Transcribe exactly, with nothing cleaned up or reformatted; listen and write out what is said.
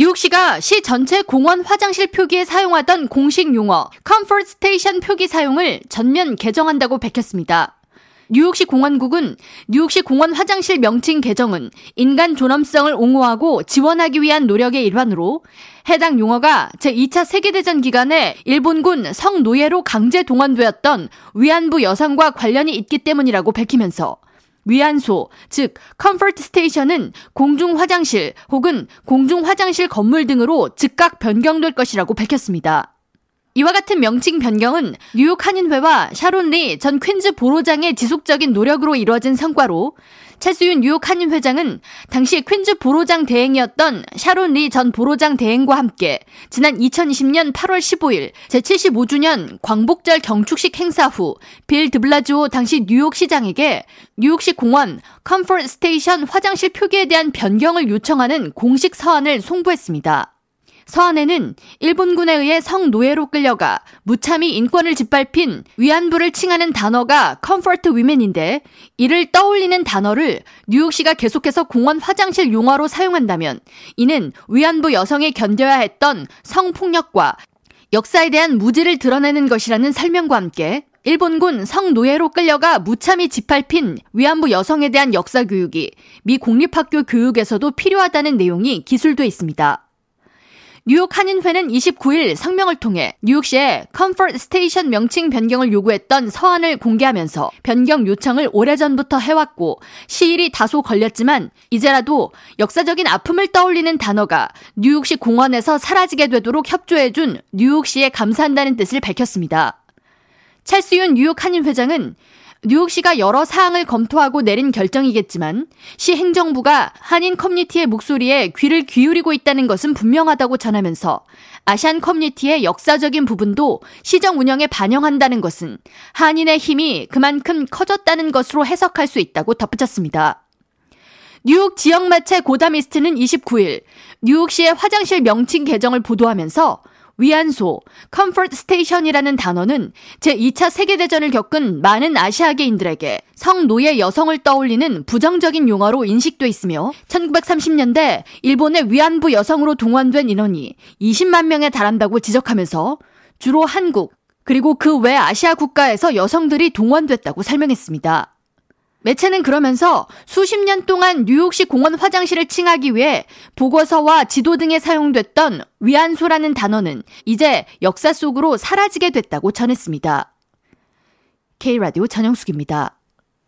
뉴욕시가 시 전체 공원 화장실 표기에 사용하던 공식 용어 Comfort Station 표기 사용을 전면 개정한다고 밝혔습니다. 뉴욕시 공원국은 뉴욕시 공원 화장실 명칭 개정은 인간 존엄성을 옹호하고 지원하기 위한 노력의 일환으로 해당 용어가 제이 차 세계대전 기간에 일본군 성노예로 강제 동원되었던 위안부 여성과 관련이 있기 때문이라고 밝히면서 위안소, 즉 컴포트 스테이션은 공중 화장실 혹은 공중 화장실 건물 등으로 즉각 변경될 것이라고 밝혔습니다. 이와 같은 명칭 변경은 뉴욕 한인회와 샤론 리 전 퀸즈 보로장의 지속적인 노력으로 이루어진 성과로 찰스윤 뉴욕 한인회장은 당시 퀸즈 보로장 대행이었던 샤론 리 전 보로장 대행과 함께 지난 이천이십 년 팔월 십오일 제칠십오주년 광복절 경축식 행사 후 빌 드블라지오 당시 뉴욕시장에게 뉴욕시 공원 컴포트 스테이션 화장실 표기에 대한 변경을 요청하는 공식 서한을 송부했습니다. 서한에는 일본군에 의해 성노예로 끌려가 무참히 인권을 짓밟힌 위안부를 칭하는 단어가 컴포트 위맨인데 이를 떠올리는 단어를 뉴욕시가 계속해서 공원 화장실 용어로 사용한다면 이는 위안부 여성이 견뎌야 했던 성폭력과 역사에 대한 무지를 드러내는 것이라는 설명과 함께 일본군 성노예로 끌려가 무참히 짓밟힌 위안부 여성에 대한 역사 교육이 미 공립학교 교육에서도 필요하다는 내용이 기술돼 있습니다. 뉴욕 한인회는 이십구일 성명을 통해 뉴욕시에 컴포트 스테이션 명칭 변경을 요구했던 서한을 공개하면서 변경 요청을 오래전부터 해왔고 시일이 다소 걸렸지만 이제라도 역사적인 아픔을 떠올리는 단어가 뉴욕시 공원에서 사라지게 되도록 협조해준 뉴욕시에 감사한다는 뜻을 밝혔습니다. 찰스윤 뉴욕 한인회장은 뉴욕시가 여러 사항을 검토하고 내린 결정이겠지만 시 행정부가 한인 커뮤니티의 목소리에 귀를 기울이고 있다는 것은 분명하다고 전하면서 아시안 커뮤니티의 역사적인 부분도 시정 운영에 반영한다는 것은 한인의 힘이 그만큼 커졌다는 것으로 해석할 수 있다고 덧붙였습니다. 뉴욕 지역마체 고다미스트는 이십구일 뉴욕시의 화장실 명칭 개정을 보도하면서 위안소, 컴포트 스테이션이라는 단어는 제이 차 세계대전을 겪은 많은 아시아계인들에게 성노예 여성을 떠올리는 부정적인 용어로 인식돼 있으며 천구백삼십년대 일본의 위안부 여성으로 동원된 인원이 이십만 명에 달한다고 지적하면서 주로 한국, 그리고 그 외 아시아 국가에서 여성들이 동원됐다고 설명했습니다. 매체는 그러면서 수십 년 동안 뉴욕시 공원 화장실을 칭하기 위해 보고서와 지도 등에 사용됐던 위안소라는 단어는 이제 역사 속으로 사라지게 됐다고 전했습니다. K라디오 전영숙입니다.